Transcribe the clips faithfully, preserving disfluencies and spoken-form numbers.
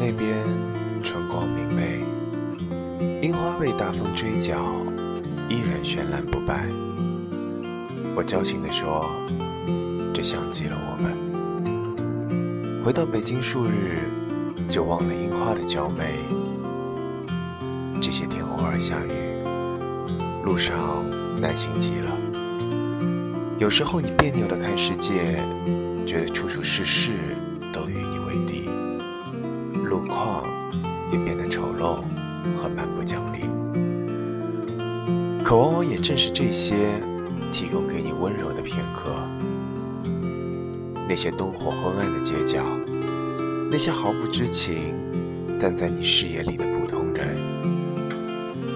那边春光明媚，樱花被大风吹搅，依然绚烂不败。我矫情地说，这像极了我们。回到北京数日，就忘了樱花的娇媚。这些天偶尔下雨，路上难行极了。有时候你别扭地看世界，觉得处处事事都与你为敌，路况也变得丑陋和蛮不讲理。可往往也正是这些，提供给你温柔的片刻。那些灯火昏暗的街角，那些毫不知情但在你视野里的普通人，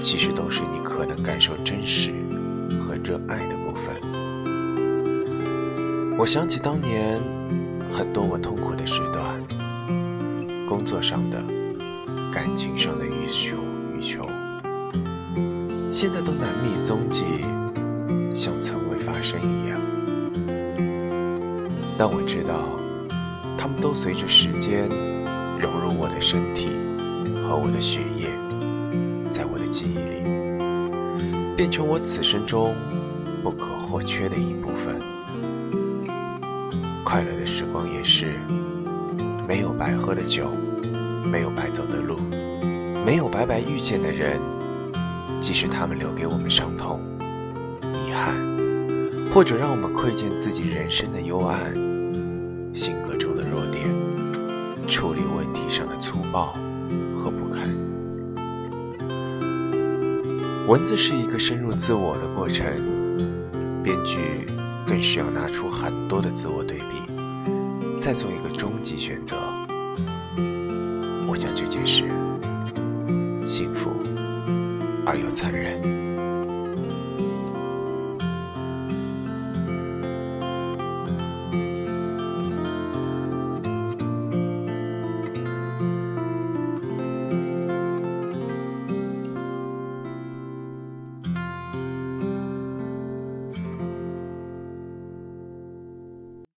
其实都是你可能感受真实和热爱的部分。我想起当年很多我痛苦的时段，工作上的、感情上的欲求欲求，现在都难觅踪迹，像曾未发生一样。但我知道，它们都随着时间融入我的身体和我的血液，在我的记忆里，变成我此生中不可或缺的一部分。快乐的时光也是，没有白喝的酒，没有白走的路，没有白白遇见的人，即使他们留给我们伤痛、遗憾，或者让我们窥见自己人生的幽暗、性格中的弱点、处理问题上的粗暴和不堪。文字是一个深入自我的过程，编剧更是要拿出很多的自我对比，再做一个终极选择。我想这件事幸福而又残忍。